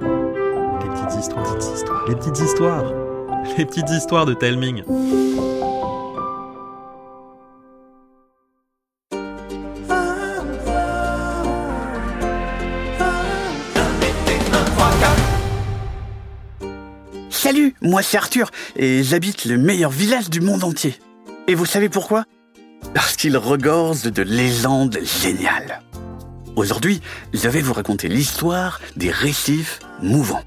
Les petites histoires de Telming. Salut, moi c'est Arthur et j'habite le meilleur village du monde entier. Et vous savez pourquoi ? Parce qu'il regorge de légendes géniales. Aujourd'hui, je vais vous raconter l'histoire des récifs mouvants.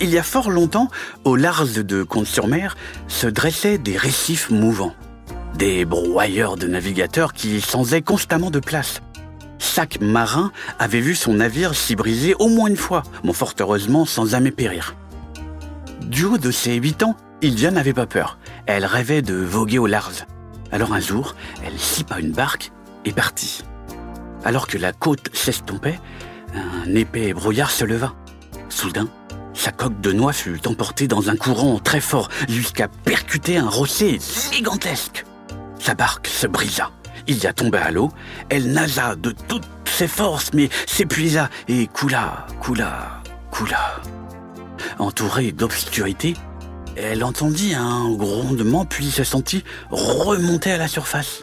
Il y a fort longtemps, au large de Conde-sur-Mer, se dressaient des récifs mouvants. Des broyeurs de navigateurs qui changeaient constamment de place. Chaque marin avait vu son navire s'y briser au moins une fois, mais fort heureusement sans jamais périr. Du haut de ses 8 ans, Lydia n'avait pas peur. Elle rêvait de voguer au large. Alors un jour, elle cipa une barque et partit. Alors que la côte s'estompait, un épais brouillard se leva. Soudain, sa coque de noix fut emportée dans un courant très fort, jusqu'à percuter un rocher gigantesque. Sa barque se brisa. Lydia tomba à l'eau. Elle nagea de toutes ses forces, mais s'épuisa et coula. Entourée d'obscurité, elle entendit un grondement, puis se sentit remonter à la surface.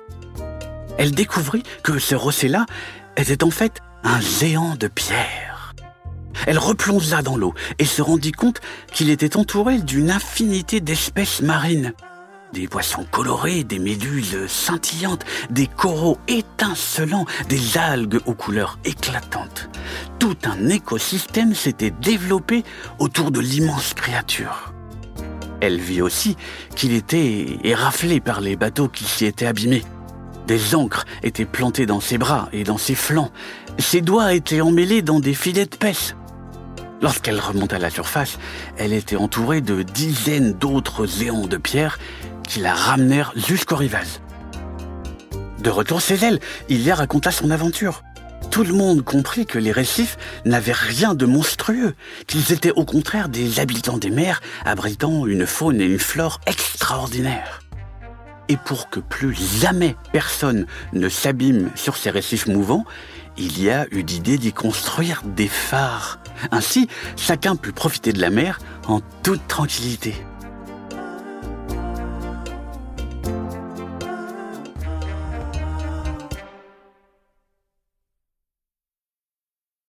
Elle découvrit que ce rocher-là était en fait un géant de pierre. Elle replongea dans l'eau et se rendit compte qu'il était entouré d'une infinité d'espèces marines. Des poissons colorés, des méduses scintillantes, des coraux étincelants, des algues aux couleurs éclatantes. Tout un écosystème s'était développé autour de l'immense créature. Elle vit aussi qu'il était éraflé par les bateaux qui s'y étaient abîmés. Des ancres étaient plantées dans ses bras et dans ses flancs. Ses doigts étaient emmêlés dans des filets de pêche. Lorsqu'elle remonta à la surface, elle était entourée de dizaines d'autres géants de pierre qui la ramenèrent jusqu'au rivage. De retour chez elle, Lydia raconta son aventure. Tout le monde comprit que les récifs n'avaient rien de monstrueux, qu'ils étaient au contraire des habitants des mers, abritant une faune et une flore extraordinaires. Et pour que plus jamais personne ne s'abîme sur ces récifs mouvants, Lydia eut l'idée d'y construire des phares. Ainsi, chacun put profiter de la mer en toute tranquillité.